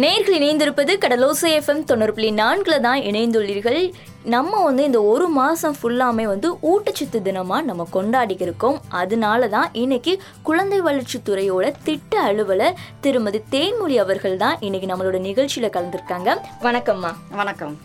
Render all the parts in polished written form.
நேயர்கள் இணைந்திருப்பது கடலோசை எஃப்எம் 90.4 தான் இணைந்துள்ளீர்கள். நம்ம இந்த ஒரு மாதம் ஃபுல்லாமே ஊட்டச்சத்து தினமாக நம்ம கொண்டாடிக்கிருக்கோம். அதனால தான் இன்னைக்கு குழந்தை வளர்ச்சித்துறையோட திட்ட அலுவலர் திருமதி தேன்மொழி அவர்கள் தான் இன்னைக்கு நம்மளோட நிகழ்ச்சியில் கலந்துருக்காங்க. வணக்கம்மா. வணக்கம்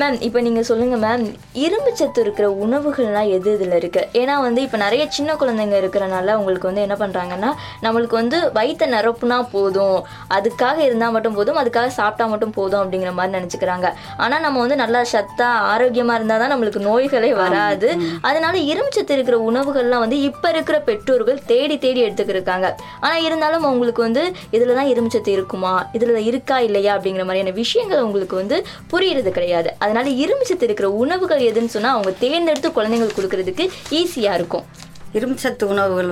மேம். இப்போ நீங்கள் சொல்லுங்கள் மேம், இரும்பு சத்து இருக்கிற உணவுகள்லாம் எது இதில் இருக்குது? ஏன்னா இப்போ நிறைய சின்ன குழந்தைங்க இருக்கிறனால உங்களுக்கு என்ன பண்ணுறாங்கன்னா, நம்மளுக்கு வயிற்ற நிரப்புனா போதும், அதுக்காக இருந்தால் மட்டும் போதும், அதுக்காக சாப்பிட்டா மட்டும் போதும் அப்படிங்கிற மாதிரி நினச்சிக்கிறாங்க. ஆனால் நம்ம நல்லா சத்தாக ஆரோக்கியமாக இருந்தால் தான் நம்மளுக்கு நோய்களே வராது. அதனால இரும்பு சத்து இருக்கிற உணவுகள்லாம் இப்போ இருக்கிற பெற்றோர்கள் தேடி தேடி எடுத்துக்கிருக்காங்க. ஆனால் இருந்தாலும் அவங்களுக்கு இதில் தான் இரும்பு சத்து இருக்குமா, இதில் இருக்கா இல்லையா அப்படிங்கிற மாதிரியான விஷயங்கள் உங்களுக்கு புரியுறது கிடையாது. அதனால இரும்புச்சத்து இருக்கிற உணவுகள் எதுன்னு சொன்னா அவங்க தேர்ந்தெடுத்து குழந்தைங்களுக்கு கொடுக்கறதுக்கு ஈஸியா இருக்கும். இரும்புச்சத்து உணவுகள்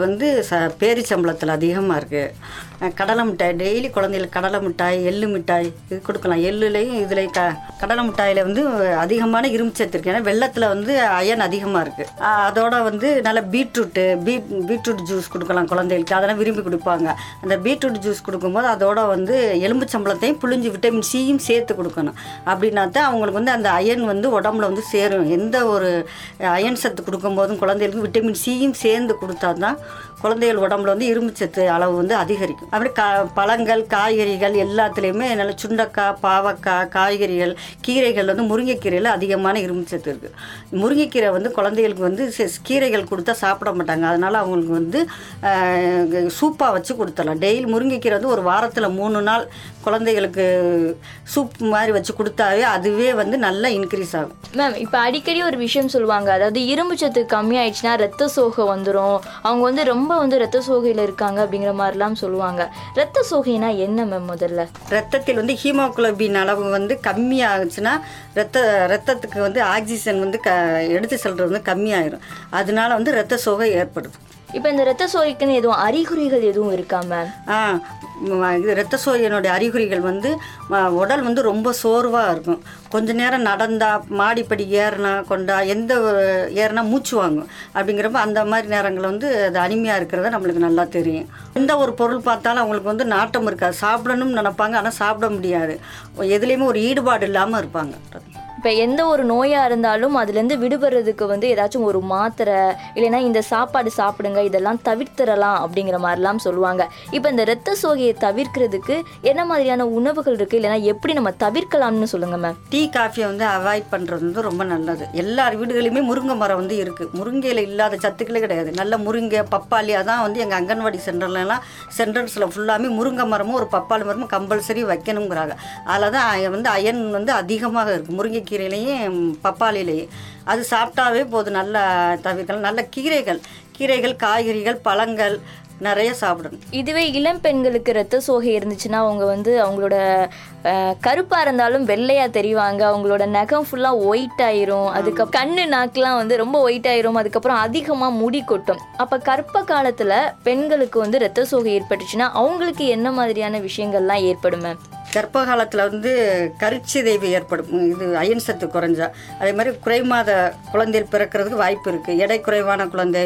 பேரிச்சம்பளத்தில் அதிகமாக இருக்குது. கடலை மிட்டாய் டெய்லி குழந்தைகளுக்கு கடலை மிட்டாய், எள்ளு மிட்டாய் இது கொடுக்கலாம். எள்ளுலையும் இதுலேயும் கடலை மிட்டாயில் அதிகமான இரும்புச்சத்து இருக்குது. ஏன்னா வெள்ளத்தில் அயன் அதிகமாக இருக்குது. அதோட நல்ல பீட்ரூட்டு பீட்ரூட் ஜூஸ் கொடுக்கலாம் குழந்தைகளுக்கு. அதெல்லாம் விரும்பி கொடுப்பாங்க. அந்த பீட்ரூட் ஜூஸ் கொடுக்கும்போது அதோட எலும்புச்சம்பளத்தையும் புளிஞ்சு விட்டமின் சியும் சேர்த்து கொடுக்கணும். அப்படின்னா தான் அவங்களுக்கு அந்த அயன் உடம்புல சேரும். எந்த ஒரு அயன் சத்து கொடுக்கும்போதும் குழந்தைகளுக்கு விட்டமின் சியும் சேர்ந்து கொடுத்தா தான் குழந்தைகள் உடம்புல இரும்புச்சத்து அளவு அதிகரிக்கும். அப்படி பழங்கள் காய்கறிகள் எல்லாத்துலேயுமே நல்லா சுண்டக்காய், பாவக்காய், காய்கறிகள், கீரைகள், முருங்கைக்கீரையில் அதிகமான இரும்புச்சத்து இருக்குது. முருங்கைக்கீரை குழந்தைகளுக்கு கீரைகள் கொடுத்தா சாப்பிட மாட்டாங்க. அதனால் அவங்களுக்கு சூப்பாக வச்சு கொடுத்துடலாம். டெய்லி முருங்கைக்கீரை ஒரு வாரத்தில் 3 நாள் குழந்தைகளுக்கு சூப் மாதிரி வச்சு கொடுத்தாவே அதுவே நல்லா இன்க்ரீஸ் ஆகும். மேம், இப்போ அடிக்கடி ஒரு விஷயம் சொல்லுவாங்க, அதாவது இரும்புச்சத்து கம்மியாயிடுச்சுன்னா ரத்த சோகை வந்துடும், அவங்க ரொம்ப ரத்த சோகையில் இருக்காங்க அப்படிங்கிற மாதிரிலாம் சொல்லுவாங்க. ரத்த சோகைனா என்ன மேம்? முதல்ல ரத்தத்தில் ஹீமோகுளோபின் அளவு கம்மியாகுச்சுன்னா ரத்தத்துக்கு ஆக்சிஜன் எடுத்து செல்றது கம்மியாயிரும். அதனால ரத்த சோகை ஏற்படுது. இப்போ இந்த ரத்த சோகைக்குன்னு எதுவும் அறிகுறிகள் எதுவும் இருக்கா மேம்? இது ரத்த சோகையினுடைய அறிகுறிகள் உடல் ரொம்ப சோர்வாக இருக்கும். கொஞ்ச நேரம் நடந்தால், மாடிப்படி ஏறினா கொண்டா, எந்த ஏறினா மூச்சு வாங்கும். அப்படிங்கிறப்ப அந்த மாதிரி நேரங்களில் அது அனிமியா இருக்கிறத நம்மளுக்கு நல்லா தெரியும். எந்த ஒரு பொருள் பார்த்தாலும் அவங்களுக்கு நாட்டம் இருக்காது. சாப்பிடணும்னு நினைப்பாங்க, ஆனால் சாப்பிட முடியாது. எதுலேயுமே ஒரு ஈடுபாடு இல்லாமல் இருப்பாங்க. இப்போ எந்த ஒரு நோயாக இருந்தாலும் அதுலேருந்து விடுபடுறதுக்கு ஏதாச்சும் ஒரு மாத்திரை இல்லைன்னா இந்த சாப்பாடு சாப்பிடுங்க, இதெல்லாம் தவிர்த்திடலாம் அப்படிங்கிற மாதிரிலாம் சொல்லுவாங்க. இப்போ இந்த ரத்த சோகையை தவிர்க்கிறதுக்கு என்ன மாதிரியான உணவுகள் இருக்குது, இல்லைன்னா எப்படி நம்ம தவிர்க்கலாம்னு சொல்லுங்கள் மேம். டீ காஃபியை அவாய்ட் பண்ணுறது ரொம்ப நல்லது. எல்லார் வீடுகளிலுமே முருங்கை மரம் இருக்குது. முருங்கையில் இல்லாத சத்துக்களே கிடையாது. நல்ல முருங்கை, பப்பாளி, அதான் எங்கள் அங்கன்வாடி சென்டர்லாம் சென்டர்ஸில் ஃபுல்லாமே முருங்கை மரமும் ஒரு பப்பாளி மரமும் கம்பல்சரி வைக்கணுங்கிறாங்க. அதில் தான் அயன் அதிகமாக இருக்குது. முருங்கை கீரையிலையும் பப்பாளிலையும் அது சாப்பிட்டாவே போதும், நல்லா தவிர்க்கலாம். நல்ல கீரைகள், காய்கறிகள், பழங்கள் நிறைய சாப்பிடணும். இதுவே இளம் பெண்களுக்கு ரத்த சோகை இருந்துச்சுன்னா அவங்க அவங்களோட கருப்பாக இருந்தாலும் வெள்ளையாக தெரிவாங்க, அவங்களோட நகம் ஃபுல்லாக ஒயிட் ஆயிரும், அதுக்கப்புறம் கண்ணு நாக்கெலாம் ரொம்ப ஒயிட் ஆயிரும், அதுக்கப்புறம் அதிகமாக முடி கொட்டும். அப்போ கர்ப்ப காலத்தில் பெண்களுக்கு ரத்த சோகை ஏற்பட்டுச்சுன்னா அவங்களுக்கு என்ன மாதிரியான விஷயங்கள்லாம் ஏற்படும் மேம்? கர்ப்ப காலத்தில் கருச்சிதைவு ஏற்படும். இது அயன் சத்து குறைஞ்சா. அதே மாதிரி குறைமாத குழந்தைகள் பிறக்கிறதுக்கு வாய்ப்பு இருக்குது. எடை குறைவான குழந்தை,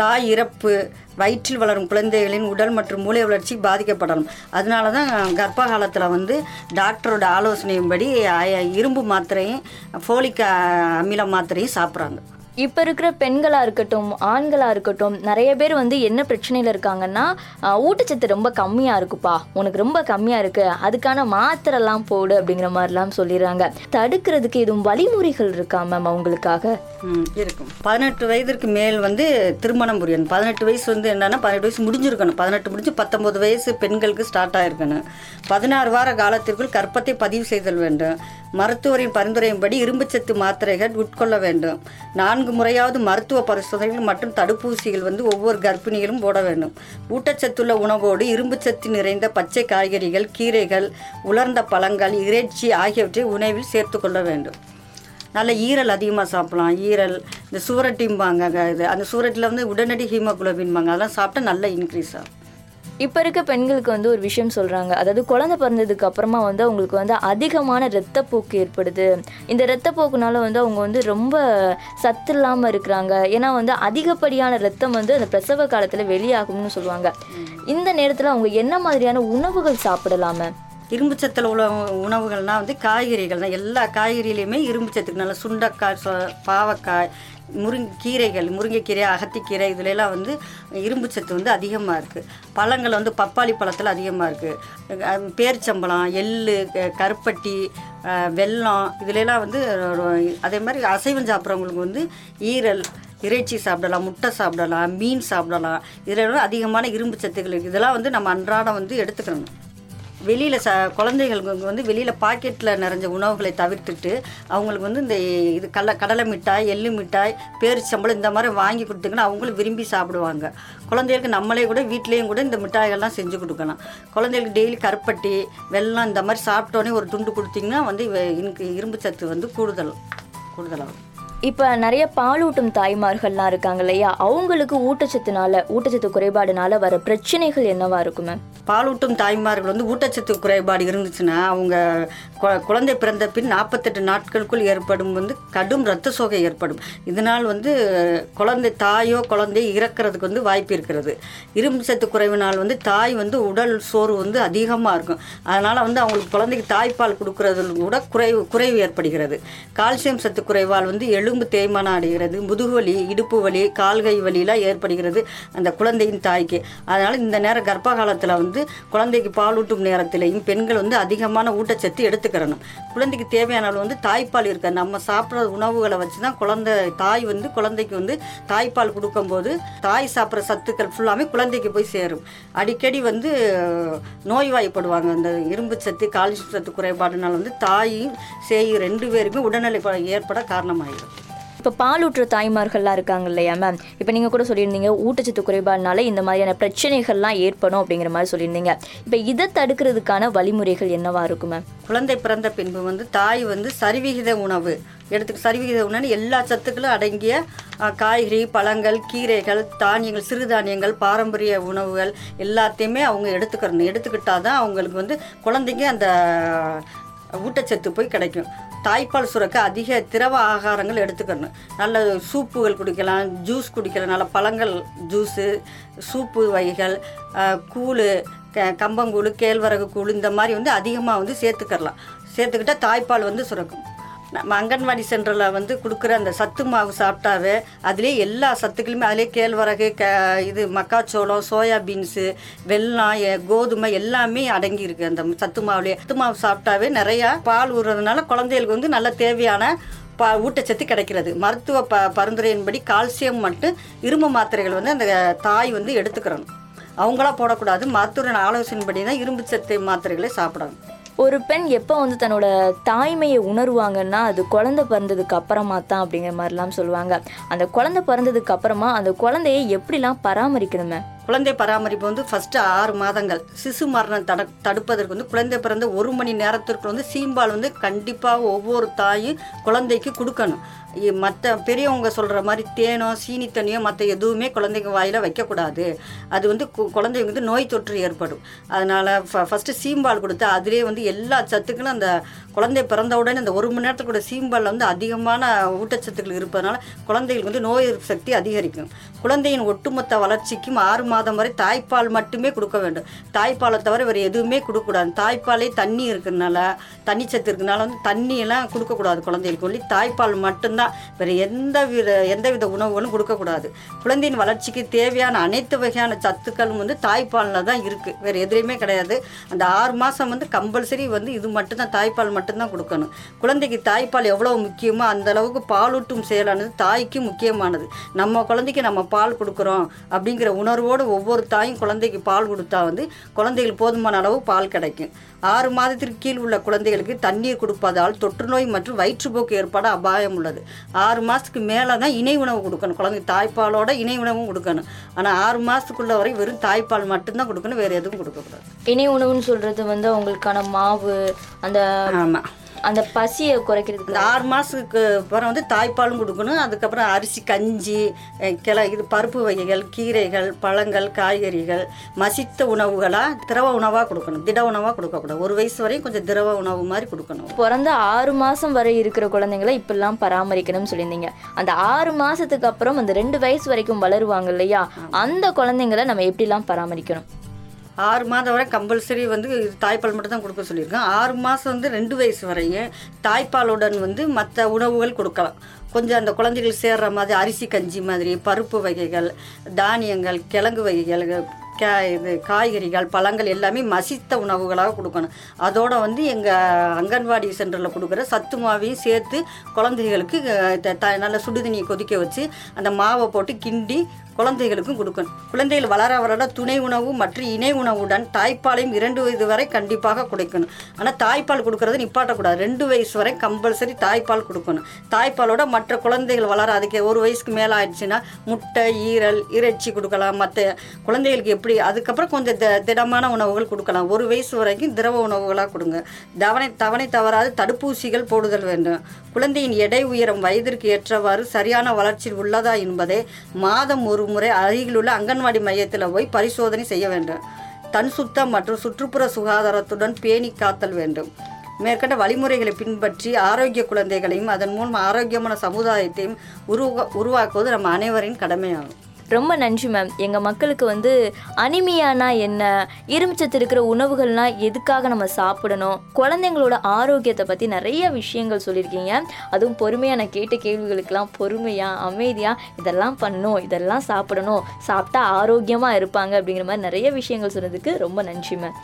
தாய் இறப்பு, வயிற்றில் வளரும் குழந்தைகளின் உடல் மற்றும் மூளை வளர்ச்சி பாதிக்கப்படலாம். அதனால தான் கர்ப்ப காலத்தில் டாக்டரோட ஆலோசனையின்படி இரும்பு மாத்திரையும் ஃபோலிக் அமிலம் மாத்திரையும் சாப்பிட்றாங்க. இப்போ இருக்கிற பெண்களாக இருக்கட்டும், ஆண்களாக இருக்கட்டும், நிறைய பேர் என்ன பிரச்சனையில் இருக்காங்கன்னா, ஊட்டச்சத்து ரொம்ப கம்மியாக இருக்குப்பா, உனக்கு ரொம்ப கம்மியாக இருக்குது, அதுக்கான மாத்திரைலாம் போடு அப்படிங்கிற மாதிரிலாம் சொல்லிடுறாங்க. தடுக்கிறதுக்கு எதுவும் வழிமுறைகள் இருக்கா மேம் அவங்களுக்காக? இருக்கும். 18 வயதிற்கு மேல் திருமணம் புரியணும். 18 வயசு என்னன்னா 18 வயசு முடிஞ்சிருக்கணும். 18 முடிஞ்சு 19 வயசு பெண்களுக்கு ஸ்டார்ட் ஆகிருக்கணும். 16 வார காலத்திற்குள் கர்ப்பத்தை பதிவு செய்தல் வேண்டும். மருத்துவரின் பரிந்துரையின்படி இரும்புச்சத்து மாத்திரைகள் உட்கொள்ள வேண்டும். 4 முறையாவது மருத்துவ பரிசோதனைகள் மற்றும் தடுப்பூசிகள் ஒவ்வொரு கர்ப்பிணிகளும் போட வேண்டும். ஊட்டச்சத்துள்ள உணவோடு இரும்புச்சத்து நிறைந்த பச்சை காய்கறிகள், கீரைகள், உலர்ந்த பழங்கள், இறைச்சி ஆகியவற்றை உணவில் சேர்த்துக்கொள்ள வேண்டும். நல்ல ஈரல் அதிகமாக சாப்பிடலாம். ஈரல், இந்த சுவரட்டிம்பாங்க, இது அந்த சுவரட்டில் உடனடி ஹீமோகுளோபின்பாங்க, அதெல்லாம் சாப்பிட்டா நல்ல இன்க்ரீஸ் ஆகும். இப்போ இருக்க பெண்களுக்கு ஒரு விஷயம் சொல்கிறாங்க, அதாவது குழந்தை பிறந்ததுக்கு அப்புறமா அவங்களுக்கு அதிகமான இரத்தப்போக்கு ஏற்படுது. இந்த இரத்தப்போக்குனால அவங்க ரொம்ப சத்து இல்லாமல் இருக்கிறாங்க. ஏன்னா அதிகப்படியான இரத்தம் அந்த பிரசவ காலத்தில் வெளியாகும்னு சொல்லுவாங்க. இந்த நேரத்தில் அவங்க என்ன மாதிரியான உணவுகள் சாப்பிடலாமே? இரும்பு சத்தில் உள்ள உணவுகள்னால் வந்து காய்கறிகள் தான். எல்லா காய்கறியிலையுமே இரும்பு சத்துக்கு நல்லா சுண்டைக்காய், பாவக்காய், கீரைகள், முருங்கைக்கீரை, அகத்தி கீரை, இதுலலாம் வந்து இரும்பு சத்து வந்து அதிகமாக இருக்குது. பழங்கள் வந்து பப்பாளி பழத்தில் அதிகமாக இருக்குது. பேரிச்சம்பழம், எள்ளு, கருப்பட்டி, வெல்லம், இதுலலாம் வந்து அதே மாதிரி அசைவம் சாப்பிட்றவங்களுக்கு வந்து ஈரல், இறைச்சி சாப்பிடலாம், முட்டை சாப்பிடலாம், மீன் சாப்பிடலாம். இதில் அதிகமான இரும்பு சத்துக்கள் இருக்குது. இதெல்லாம் வந்து நம்ம அன்றாடம் வந்து எடுத்துக்கணும். வெளியில் குழந்தைகளுக்கு வந்து வெளியில் பாக்கெட்டில் நிறைஞ்ச உணவுகளை தவிர்த்துட்டு அவங்களுக்கு வந்து இந்த இது கடலை மிட்டாய், எள்ளு மிட்டாய், பேரிச்சம்பளம் இந்த மாதிரி வாங்கி கொடுத்தீங்கன்னா அவங்களும் விரும்பி சாப்பிடுவாங்க. குழந்தைகளுக்கு நம்மளே கூட வீட்லேயும் கூட இந்த மிட்டாய்கள்லாம் செஞ்சு கொடுக்கலாம். குழந்தைகளுக்கு டெய்லி கருப்பட்டி, வெல்லம் இந்த மாதிரி சாப்பிட்டோன்னே ஒரு துண்டு கொடுத்திங்கன்னா வந்து இரும்பு சத்து வந்து கூடுதலாகும். இப்போ நிறைய பாலூட்டும் தாய்மார்கள்லாம் இருக்காங்க இல்லையா, அவங்களுக்கு ஊட்டச்சத்து குறைபாடுனால வர பிரச்சனைகள் என்னவா இருக்கும் மேம்? பாலூட்டும் தாய்மார்கள் வந்து ஊட்டச்சத்து குறைபாடு இருந்துச்சுன்னா அவங்க குழந்தை பிறந்த பின் 48 நாட்களுக்குள் ஏற்படும் வந்து கடும் இரத்த சோகை ஏற்படும். இதனால் வந்து தாயோ குழந்தை இறக்கிறதுக்கு வந்து வாய்ப்பு இருக்கிறது. இரும்பு சத்து குறைவினால் வந்து தாய் வந்து உடல் சோர்வு வந்து அதிகமாக இருக்கும். அதனால் வந்து அவங்களுக்கு குழந்தைக்கு தாய்ப்பால் கொடுக்கறது கூட குறைவு ஏற்படுகிறது. கால்சியம் சத்து குறைவால் வந்து எலும்பு தேய்மானம் அடைகிறது, முதுகுவலி, இடுப்பு வலி, கால்கை வலியெலாம் ஏற்படுகிறது அந்த குழந்தையின் தாய்க்கு. அதனால் இந்த நேரம் கர்ப்ப காலத்தில் வந்து குழந்தைக்கு பாலூட்டும் நேரத்திலையும் பெண்கள் வந்து அதிகமான ஊட்டச்சத்து எடுத்துக்கிறணும். குழந்தைக்கு தேவையான அளவு வந்து தாய்ப்பால் இருக்காது. நம்ம சாப்பிட்ற உணவுகளை வச்சு தான் குழந்தைக்கு வந்து தாய்ப்பால் கொடுக்கும்போது தாய் சாப்பிட்ற சத்துக்கள் ஃபுல்லாமே குழந்தைக்கு போய் சேரும். அடிக்கடி வந்து நோய்வாய்ப்படுவாங்க. அந்த இரும்பு சத்து, கால்சியம் சத்து குறைபாடுனால வந்து தாயும் சேயும் 2 பேருமே உடல்நிலை ஏற்பட காரணமாயிடும். இப்போ பாலூற்ற தாய்மார்கள்லாம் இருக்காங்க இல்லையா மேம், இப்போ நீங்கள் கூட சொல்லியிருந்தீங்க ஊட்டச்சத்து குறைபாடுனால இந்த மாதிரியான பிரச்சனைகள்லாம் ஏற்படும் அப்படிங்கிற மாதிரி சொல்லியிருந்தீங்க. இப்போ இதை தடுக்கிறதுக்கான வழிமுறைகள் என்னவா இருக்கும் மேம்? குழந்தை பிறந்த பின்பு வந்து தாய் வந்து சரிவிகித உணவு சரிவிகித உணவு எல்லா சத்துக்களும் அடங்கிய காய்கறி, பழங்கள், கீரைகள், தானியங்கள், சிறுதானியங்கள், பாரம்பரிய உணவுகள் எல்லாத்தையுமே அவங்க எடுத்துக்கிட்டால் தான் அவங்களுக்கு வந்து குழந்தைங்க அந்த ஊட்டச்சத்து போய் கிடைக்கும். தாய்ப்பால் சுரக்க அதிக திரவ ஆகாரங்கள் எடுத்துக்கணும். நல்ல சூப்புகள் குடிக்கலாம், ஜூஸ் குடிக்கலாம், நல்ல பழங்கள் ஜூஸு, சூப்பு வகைகள், கூழ், கம்பங்கூழ், கேழ்வரகு கூழ் இந்த மாதிரி வந்து அதிகமாக வந்து சேர்த்துக்கிட்டால் தாய்ப்பால் வந்து சுரக்கும். நம்ம அங்கன்வாடி சென்டரில் வந்து கொடுக்குற அந்த சத்து மாவு சாப்பிட்டாவே அதுலேயே எல்லா சத்துக்களுமே, அதிலே கேழ்வரகு, மக்காச்சோளம், சோயா பீன்ஸு, வெல்லம், கோதுமை எல்லாமே அடங்கி இருக்குது அந்த சத்து மாவுலேயே. சத்து மாவு சாப்பிட்டாவே நிறையா பால் ஊறுறதுனால குழந்தைகளுக்கு வந்து நல்ல தேவையான ஊட்டச்சத்து கிடைக்கிறது. மருத்துவ பரிந்துரையின்படி கால்சியம் மட்டும் இரும்பு மாத்திரைகள் வந்து அந்த தாய் வந்து எடுத்துக்கிறணும். அவங்களா போடக்கூடாது. மருத்துவ ஆலோசனைப்படி தான் இரும்பு சத்து மாத்திரைகளை சாப்பிடணும். ஒரு பெண் எப்போ வந்து தன்னோட தாய்மையை உணர்வாங்கன்னா அது குழந்தை பிறந்ததுக்கு அப்புறமா தான் அப்படிங்கிற மாதிரிலாம் சொல்லுவாங்க. அந்த குழந்தை பிறந்ததுக்கு அப்புறமா அந்த குழந்தையை எப்படிலாம் பராமரிக்கணுமே? குழந்தை பராமரிப்பு வந்து ஃபஸ்ட்டு 6 மாதங்கள் சிசு மரணம் தடுப்பதற்கு வந்து குழந்தை பிறந்த 1 மணி நேரத்திற்கு வந்து சீம்பால் வந்து கண்டிப்பாக ஒவ்வொரு தாயும் குழந்தைக்கு கொடுக்கணும். மற்ற பெரியவங்க சொல்கிற மாதிரி தேனோ, சீனி தண்ணியோ மற்ற எதுவுமே குழந்தைங்க வாயில் வைக்கக்கூடாது. அது வந்து குழந்தைங்க வந்து நோய் தொற்று ஏற்படும். அதனால் ஃபஸ்ட்டு சீம்பால் கொடுத்து அதிலே வந்து எல்லா சத்துக்களும் அந்த குழந்தை பிறந்த உடனே அந்த 1 மணி நேரத்துக்கு கூட சீம்பாலில் வந்து அதிகமான ஊட்டச்சத்துக்கள் இருப்பதனால குழந்தைகளுக்கு வந்து நோய் எதிர்ப்பு சக்தி அதிகரிக்கும். குழந்தையின் ஒட்டுமொத்த வளர்ச்சிக்கும் 6 மாதம் வரை தாய்ப்பால் மட்டுமே கொடுக்க வேண்டும். தாய்ப்பாலை தவிர வேறு எதுவுமே கொடுக்கக்கூடாது. தாய்ப்பாலே தண்ணி இருக்கிறதுனால, தண்ணி சத்து இருக்கிறதுனால வந்து தண்ணியெல்லாம் கொடுக்கக்கூடாது குழந்தைகளுக்கு. ஒன்லி தாய்ப்பால் மட்டும்தான், வேறு எந்தவித உணவுகளும் கொடுக்கக்கூடாது. குழந்தையின் வளர்ச்சிக்கு தேவையான அனைத்து வகையான சத்துக்களும் வந்து தாய்ப்பாலில் தான் இருக்குது, வேறு எதுலேயுமே கிடையாது. அந்த 6 மாதம் வந்து கம்பல்சரி வந்து இது மட்டும்தான், தாய்ப்பால் மட்டும்தான் கொடுக்கணும். குழந்தைக்கு தாய்ப்பால் எவ்வளோ முக்கியமோ அந்தளவுக்கு பாலூட்டும் செயலானது தாய்க்கு முக்கியமானது. நம்ம குழந்தைக்கு நம்ம பால் கொடுக்குறோம் அப்படிங்கிற உணர்வோடு ஒவ்வொரு தாயும் குழந்தைக்கு பால் கொடுத்தா வந்து குழந்தைகள் போதுமான அளவு பால் கிடைக்கும். 6 மாதத்திற்கு கீழ் உள்ள குழந்தைகளுக்கு தண்ணீர் கொடுப்பதால் தொற்று நோய் மற்றும் வயிற்றுப்போக்கு ஏற்பட அபாயம் உள்ளது. 6 மாதத்துக்கு மேலே தான் இணை உணவு கொடுக்கணும். குழந்தைக்கு தாய்ப்பாலோட இணை உணவும் கொடுக்கணும். ஆனால் 6 மாதத்துக்குள்ள வரை வெறும் தாய்ப்பால் மட்டும்தான் கொடுக்கணும், வேறு எதுவும் கொடுக்கக்கூடாது. இணை உணவுன்னு சொல்கிறது வந்து அவங்களுக்கான மாவு அந்த பசியை குறைக்கிறதுக்கு இந்த 6 மாதத்துக்கு அப்புறம் வந்து தாய்ப்பாலும் கொடுக்கணும். அதுக்கப்புறம் அரிசி கஞ்சி, பருப்பு வகைகள், கீரைகள், பழங்கள், காய்கறிகள், மசித்த உணவுகளாக திரவ உணவாக கொடுக்கணும். திட உணவாக கொடுக்கக்கூடாது. 1 வயசு வரையும் கொஞ்சம் திரவ உணவு மாதிரி கொடுக்கணும். பிறந்த 6 மாதம் வரை இருக்கிற குழந்தைங்களை இப்பெல்லாம் பராமரிக்கணும்னு சொல்லியிருந்தீங்க. அந்த 6 மாதத்துக்கு அப்புறம் அந்த 2 வயசு வரைக்கும் வளருவாங்க இல்லையா, அந்த குழந்தைங்களை நம்ம எப்படிலாம் பராமரிக்கணும்? 6 மாதம் வரை கம்பல்சரி வந்து தாய்ப்பால் மட்டும் தான் கொடுக்க சொல்லியிருக்கேன். 6 மாதம் வந்து 2 வயசு வரையும் தாய்ப்பாலுடன் வந்து மற்ற உணவுகள் கொடுக்கலாம். கொஞ்சம் அந்த குழந்தைகள் சேர்கிற மாதிரி அரிசி கஞ்சி மாதிரி பருப்பு வகைகள், தானியங்கள், கிழங்கு வகைகள், இது காய்கறிகள், பழங்கள் எல்லாமே மசித்த உணவுகளாக கொடுக்கணும். அதோடு வந்து எங்கள் அங்கன்வாடி சென்டரில் கொடுக்குற சத்து மாவையும் சேர்த்து குழந்தைகளுக்கு நல்ல சுடுதண்ணியை கொதிக்க வச்சு அந்த மாவை போட்டு கிண்டி குழந்தைகளுக்கும் கொடுக்கணும். குழந்தைகள் வளர வளர துணை உணவு மற்றும் இணை உணவுடன் தாய்ப்பாலையும் 2 வயது வரை கண்டிப்பாக கொடுக்கணும். ஆனால் தாய்ப்பால் கொடுக்கறது நிப்பாட்டக்கூடாது. 2 வயசு வரை கம்பல்சரி தாய்ப்பால் கொடுக்கணும். தாய்ப்பாலோட மற்ற குழந்தைகள் வளர அதுக்கு 1 வயசுக்கு மேலே ஆயிடுச்சுன்னா முட்டை, ஈரல், இறைச்சி கொடுக்கலாம். மற்ற குழந்தைகளுக்கு எப்படி அதுக்கப்புறம் கொஞ்சம் திடமான உணவுகள் கொடுக்கலாம். 1 வயசு வரைக்கும் திரவ உணவுகளாக கொடுங்க. தவணை தவறாது தடுப்பூசிகள் போடுதல் வேண்டும். குழந்தையின் எடை உயரம் வயதிற்கு ஏற்றவாறு சரியான வளர்ச்சி உள்ளதா என்பதை மாதம் 1 முறை அருகிலுள்ள அங்கன்வாடி மையத்தில் போய் பரிசோதனை செய்ய வேண்டும். தன் சுத்தம் மற்றும் சுற்றுப்புற சுகாதாரத்துடன் பேணி காத்தல் வேண்டும். மேற்கண்ட வழிமுறைகளை பின்பற்றி ஆரோக்கிய குழந்தைகளையும் அதன் மூலம் ஆரோக்கியமான சமுதாயத்தையும் உருவாக்குவது நம்ம அனைவரின் கடமையாகும். ரொம்ப நன்றி மேம். எங்கள் மக்களுக்கு வந்து அனிமியானா என்ன, இரும்புச்சத்து இருக்கிற உணவுகள்னால் எதுக்காக நம்ம சாப்பிடணும், குழந்தைங்களோட ஆரோக்கியத்தை பற்றி நிறைய விஷயங்கள் சொல்லியிருக்கீங்க. அதுவும் பொறுமையாக நான் கேட்ட கேள்விகளுக்கெல்லாம் பொறுமையாக அமைதியாக இதெல்லாம் பண்ணணும், இதெல்லாம் சாப்பிடணும், சாப்பிட்டா ஆரோக்கியமாக இருப்பாங்க அப்படிங்கிற மாதிரி நிறைய விஷயங்கள் சொன்னதுக்கு ரொம்ப நன்றி மேம்.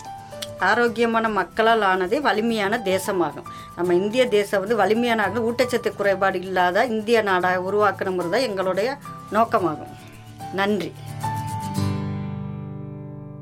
ஆரோக்கியமான மக்களால் ஆனதே வலிமையான தேசமாகும். நம்ம இந்திய தேசம் வந்து வலிமையான ஊட்டச்சத்து குறைபாடு இல்லாத இந்திய நாடாக உருவாக்கணுங்கிறது தான் எங்களுடைய நோக்கமாகும். நன்றி.